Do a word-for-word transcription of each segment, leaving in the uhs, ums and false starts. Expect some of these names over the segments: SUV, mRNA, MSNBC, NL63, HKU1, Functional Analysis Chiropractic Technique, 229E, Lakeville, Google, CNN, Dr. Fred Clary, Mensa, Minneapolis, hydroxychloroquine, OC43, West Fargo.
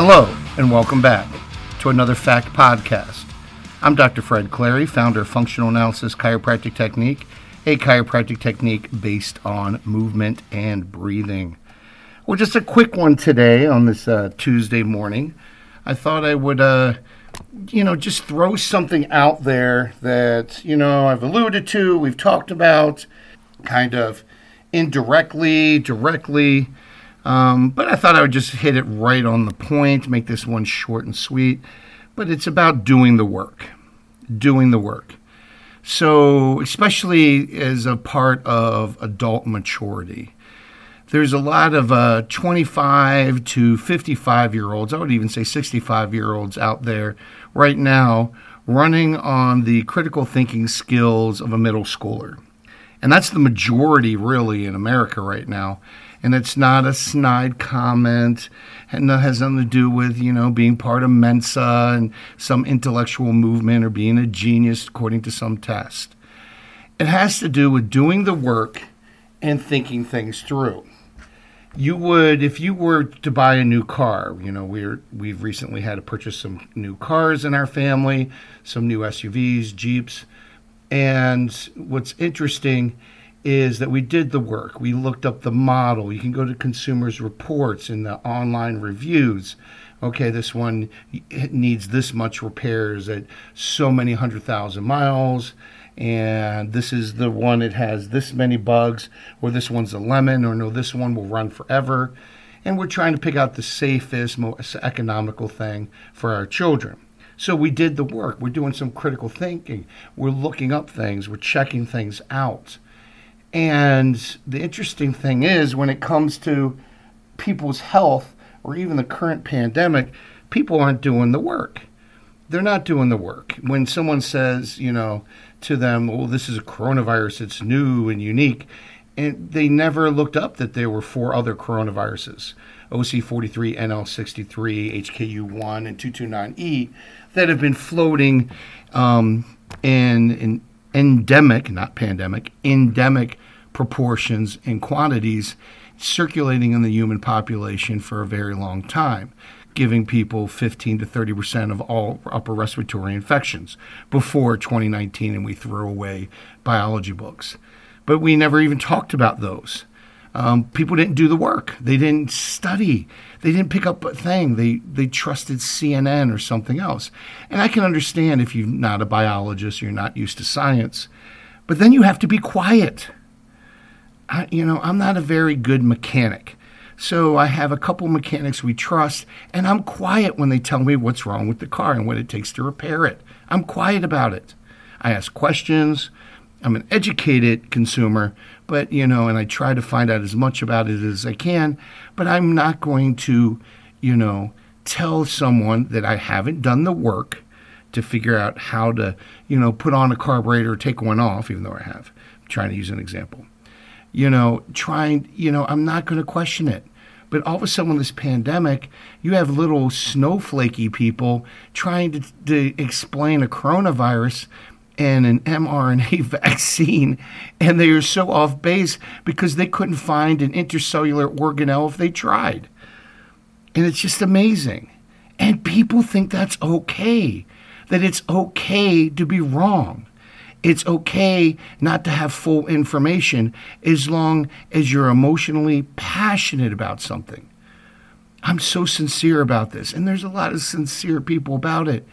Hello, and welcome back to another Fact Podcast. I'm Doctor Fred Clary, founder of Functional Analysis Chiropractic Technique, a chiropractic technique based on movement and breathing. Well, just a quick one today on this uh, Tuesday morning. I thought I would, uh, you know, just throw something out there that, you know, I've alluded to, we've talked about, kind of indirectly, directly, um, but I thought I would just hit it right on the point, make this one short and sweet, but it's about doing the work, doing the work. So, especially as a part of adult maturity, there's a lot of uh, twenty-five to fifty-five-year-olds, I would even say sixty-five-year-olds out there right now running on the critical thinking skills of a middle schooler. And that's the majority, really, in America right now. And it's not a snide comment, and that has nothing to do with, you know, being part of Mensa and some intellectual movement or being a genius according to some test. It has to do with doing the work and thinking things through. You would, if you were to buy a new car, you know, we're, we've recently had to purchase some new cars in our family, some new S U Vs, Jeeps. And what's interesting is that we did the work. We looked up the model. You can go to Consumers Reports and the online reviews. Okay, this one needs this much repairs at so many hundred thousand miles. And this is the one, it has this many bugs, or this one's a lemon, or no, this one will run forever. And we're trying to pick out the safest, most economical thing for our children. So we did the work. We're doing some critical thinking. We're looking up things. We're checking things out. And the interesting thing is, when it comes to people's health or even the current pandemic, people aren't doing the work. They're not doing the work. When someone says, you know, to them, well, this is a coronavirus, it's new and unique, and they never looked up that there were four other coronaviruses, O C forty-three, N L sixty-three, H K U one, and two twenty-nine E, that have been floating um, in, in endemic, not pandemic, endemic proportions and quantities circulating in the human population for a very long time, giving people fifteen to thirty percent of all upper respiratory infections before twenty nineteen, and we threw away biology books. But we never even talked about those. Um, people didn't do the work. They didn't study. They didn't pick up a thing. They they trusted C N N or something else. And I can understand if you're not a biologist, you're not used to science. But then you have to be quiet. I, you know, I'm not a very good mechanic. So I have a couple mechanics we trust, and I'm quiet when they tell me what's wrong with the car and what it takes to repair it. I'm quiet about it. I ask questions. I'm an educated consumer, but, you know, and I try to find out as much about it as I can, but I'm not going to, you know, tell someone that I haven't done the work to figure out how to, you know, put on a carburetor or take one off, even though I have. I'm trying to use an example. You know, trying, you know, I'm not going to question it. But all of a sudden with this pandemic, you have little snowflakey people trying to, to explain a coronavirus and an mRNA vaccine, and they are so off base because they couldn't find an intercellular organelle if they tried. And it's just amazing. And people think that's okay, that it's okay to be wrong. It's okay not to have full information as long as you're emotionally passionate about something. I'm so sincere about this, and there's a lot of sincere people about it,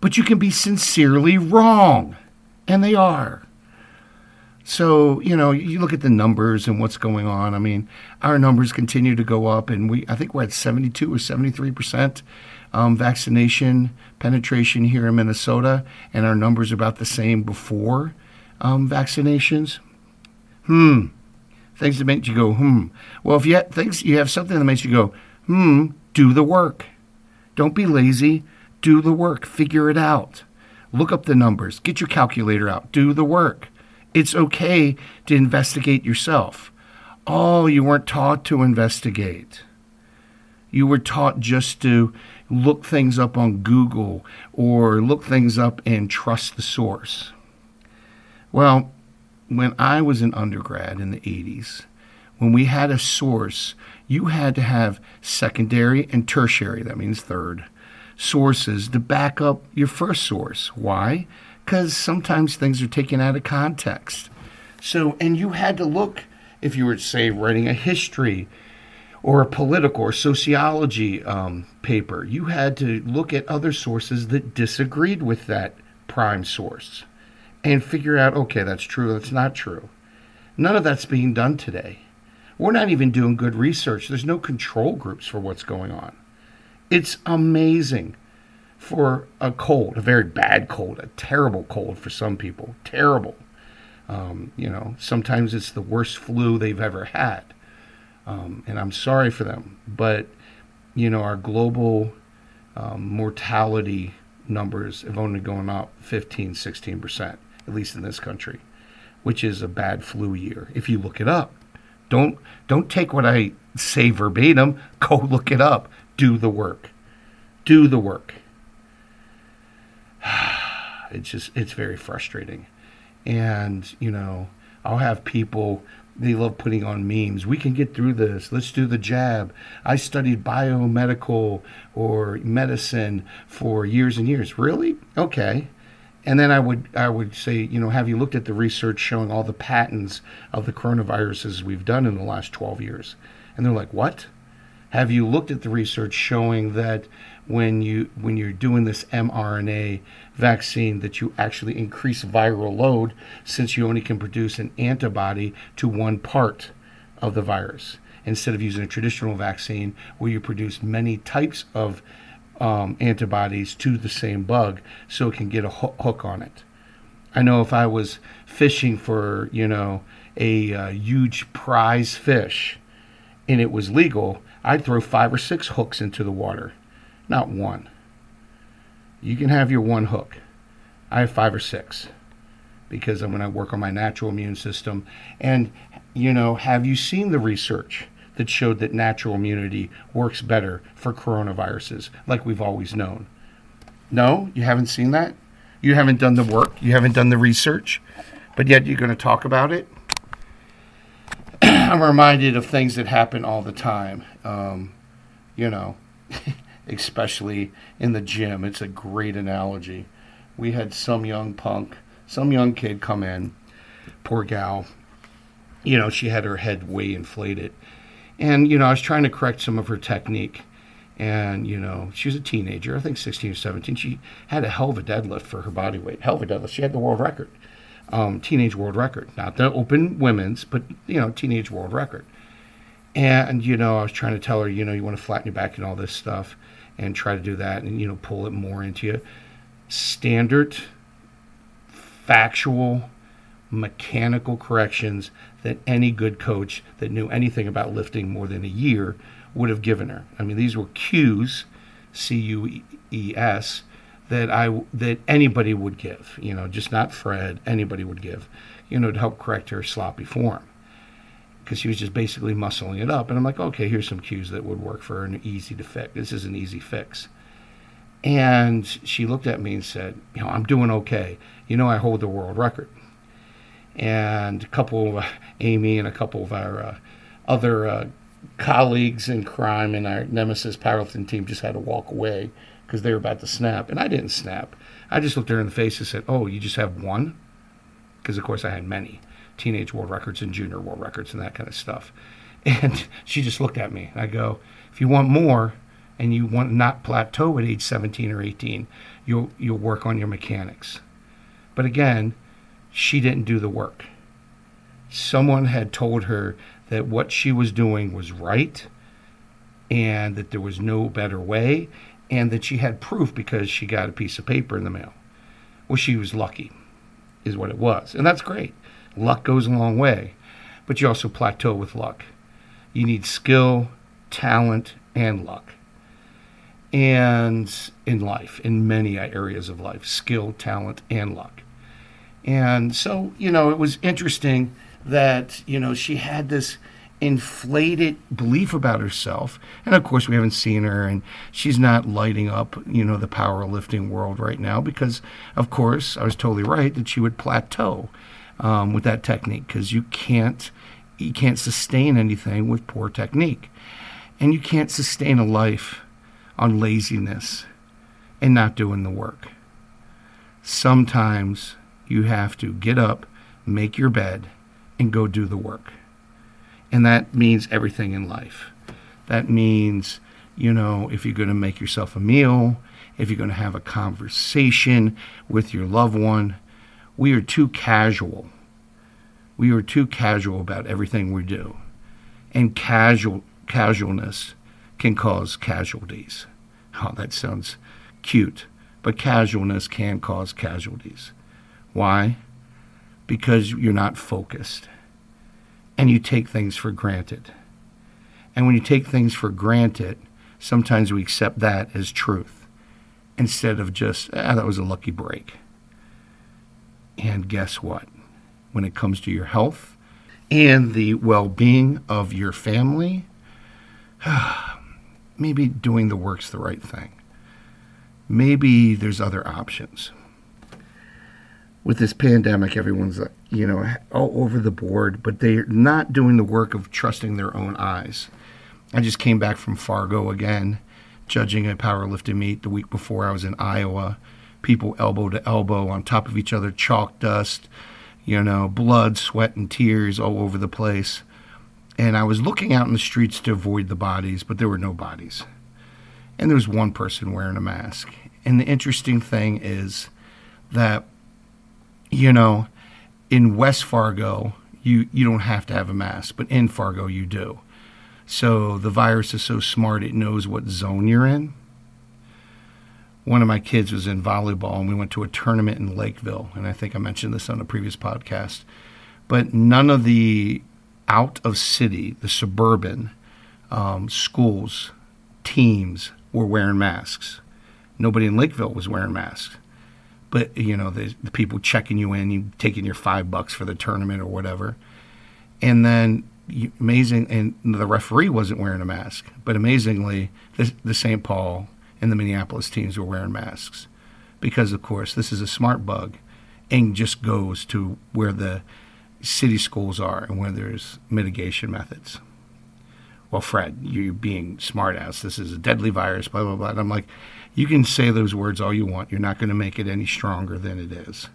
but you can be sincerely wrong. And they are. So, you know, you look at the numbers and what's going on. I mean, our numbers continue to go up, and we I think we're at seventy-two or seventy-three percent um, vaccination penetration here in Minnesota, and our numbers are about the same before um, vaccinations. Hmm. Things that make you go, hmm. Well, if you have, things, you have something that makes you go, hmm, do the work. Don't be lazy. Do the work. Figure it out. Look up the numbers. Get your calculator out. Do the work. It's okay to investigate yourself. Oh, you weren't taught to investigate. You were taught just to look things up on Google or look things up and trust the source. Well, when I was an undergrad in the eighties, when we had a source you had to have secondary and tertiary, that means third, sources to back up your first source. Why? Because sometimes things are taken out of context. So, and you had to look, if you were, say, writing a history or a political or sociology um, paper, you had to look at other sources that disagreed with that prime source and figure out, okay, that's true, that's not true. None of that's being done today. We're not even doing good research. There's no control groups for what's going on. It's amazing for a cold, a very bad cold, a terrible cold for some people, terrible. Um, you know, sometimes it's the worst flu they've ever had. Um, and I'm sorry for them. But, you know, our global um, mortality numbers have only gone up fifteen, sixteen percent, at least in this country, which is a bad flu year. If you look it up, don't don't take what I say verbatim. Go look it up. Do the work. Do the work. It's just, it's very frustrating. And, you know, I'll have people, they love putting on memes. We can get through this. Let's do the jab. I studied biomedical or medicine for years and years. Really? Okay. And then I would I would say, you know, have you looked at the research showing all the patents of the coronaviruses we've done in the last twelve years? And they're like, what? Have you looked at the research showing that when you when you're doing this mRNA vaccine that you actually increase viral load since you only can produce an antibody to one part of the virus instead of using a traditional vaccine where you produce many types of um, antibodies to the same bug so it can get a hook on it? I know if I was fishing for, you know, a uh, huge prize fish and it was legal, I'd throw five or six hooks into the water, not one. You can have your one hook. I have five or six because I'm going to work on my natural immune system. And, you know, have you seen the research that showed that natural immunity works better for coronaviruses, like we've always known? No, you haven't seen that? You haven't done the work. You haven't done the research, but yet you're going to talk about it? I'm reminded of things that happen all the time, um, you know, especially in the gym. It's a great analogy. We had some young punk, some young kid come in, poor gal. You know, she had her head way inflated. And, you know, I was trying to correct some of her technique. And, you know, she was a teenager, I think sixteen or seventeen. She had a hell of a deadlift for her body weight. Hell of a deadlift. She had the world record. Um, teenage world record, not the open women's, but, you know, teenage world record. And, you know, I was trying to tell her, you know, you want to flatten your back and all this stuff and try to do that and, you know, pull it more into you. Standard, factual, mechanical corrections that any good coach that knew anything about lifting more than a year would have given her. I mean, these were cues, C U E S, that I that anybody would give, you know, just not Fred, anybody would give, you know, to help correct her sloppy form, because she was just basically muscling it up. And I'm like, okay, here's some cues that would work for her and easy to fix. This is an easy fix. And she looked at me and said, you know, I'm doing okay. You know, I hold the world record. And a couple of uh, Amy and a couple of our uh, other uh, colleagues in crime and our nemesis powerlifting team just had to walk away because they were about to snap, and I didn't snap. I just looked her in the face and said, oh, you just have one? Because, of course, I had many teenage world records and junior world records and that kind of stuff. And she just looked at me, and I go, if you want more and you want not plateau at age seventeen or eighteen, you'll, you'll work on your mechanics. But again, she didn't do the work. Someone had told her that what she was doing was right and that there was no better way, and that she had proof because she got a piece of paper in the mail. Well, she was lucky, is what it was. And that's great. Luck goes a long way, but you also plateau with luck. You need skill, talent, and luck. And in life, in many areas of life, skill, talent, and luck. And so, you know, it was interesting that, you know, she had this inflated belief about herself, and of course we haven't seen her, and she's not lighting up, you know, the powerlifting world right now because, of course, I was totally right that she would plateau um, with that technique, because you can't you can't sustain anything with poor technique. And you can't sustain a life on laziness and not doing the work. Sometimes you have to get up, make your bed, and go do the work. And that means everything in life. That means, you know, if you're going to make yourself a meal, if you're going to have a conversation with your loved one, we are too casual. We are too casual about everything we do. And casual casualness can cause casualties. Oh, that sounds cute, but casualness can cause casualties. Why? Because you're not focused and you take things for granted. And when you take things for granted, sometimes we accept that as truth instead of just, ah, that was a lucky break. And guess what? When it comes to your health and the well-being of your family, maybe doing the work's the right thing. Maybe there's other options. With this pandemic, everyone's, you know, all over the board, but they're not doing the work of trusting their own eyes. I just came back from Fargo again, judging a powerlifting meet. The week before I was in Iowa, people elbow to elbow on top of each other, chalk dust, you know, blood, sweat, and tears all over the place. And I was looking out in the streets to avoid the bodies, but there were no bodies. And there was one person wearing a mask. And the interesting thing is that, you know, in West Fargo, you, you don't have to have a mask, but in Fargo, you do. So the virus is so smart, it knows what zone you're in. One of my kids was in volleyball, and we went to a tournament in Lakeville, and I think I mentioned this on a previous podcast. But none of the out-of-city, the suburban um, schools, teams were wearing masks. Nobody in Lakeville was wearing masks. But, you know, the, the people checking you in, you taking your five bucks for the tournament or whatever. And then, you, amazing, and the referee wasn't wearing a mask. But amazingly, the, the Saint Paul and the Minneapolis teams were wearing masks. Because, of course, this is a smart bug and just goes to where the city schools are and where there's mitigation methods. Well, Fred, you're being smart ass. This is a deadly virus, blah, blah, blah. And I'm like, you can say those words all you want. You're not going to make it any stronger than it is.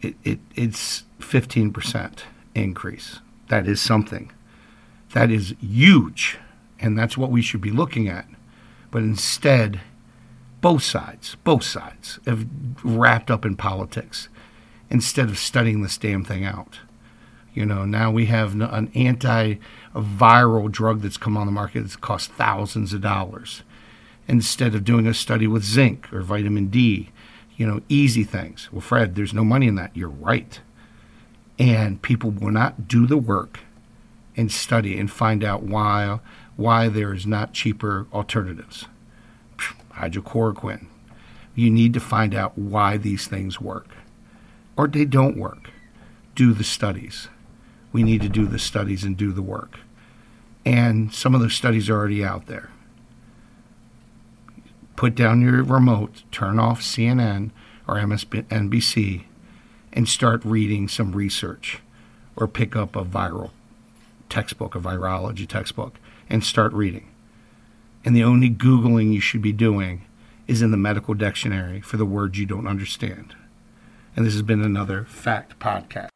It, it It's fifteen percent increase. That is something. That is huge. And that's what we should be looking at. But instead, both sides, both sides have wrapped up in politics instead of studying this damn thing out. You know, now we have an antiviral drug that's come on the market that's cost thousands of dollars. Instead of doing a study with zinc or vitamin D, you know, easy things. Well, Fred, there's no money in that. You're right. And people will not do the work and study and find out why why there is not cheaper alternatives. Hydroxychloroquine. You need to find out why these things work or they don't work. Do the studies. We need to do the studies and do the work. And some of those studies are already out there. Put down your remote, turn off C N N or M S N B C, and start reading some research or pick up a viral textbook, a virology textbook, and start reading. And the only Googling you should be doing is in the medical dictionary for the words you don't understand. And this has been another Fact Podcast.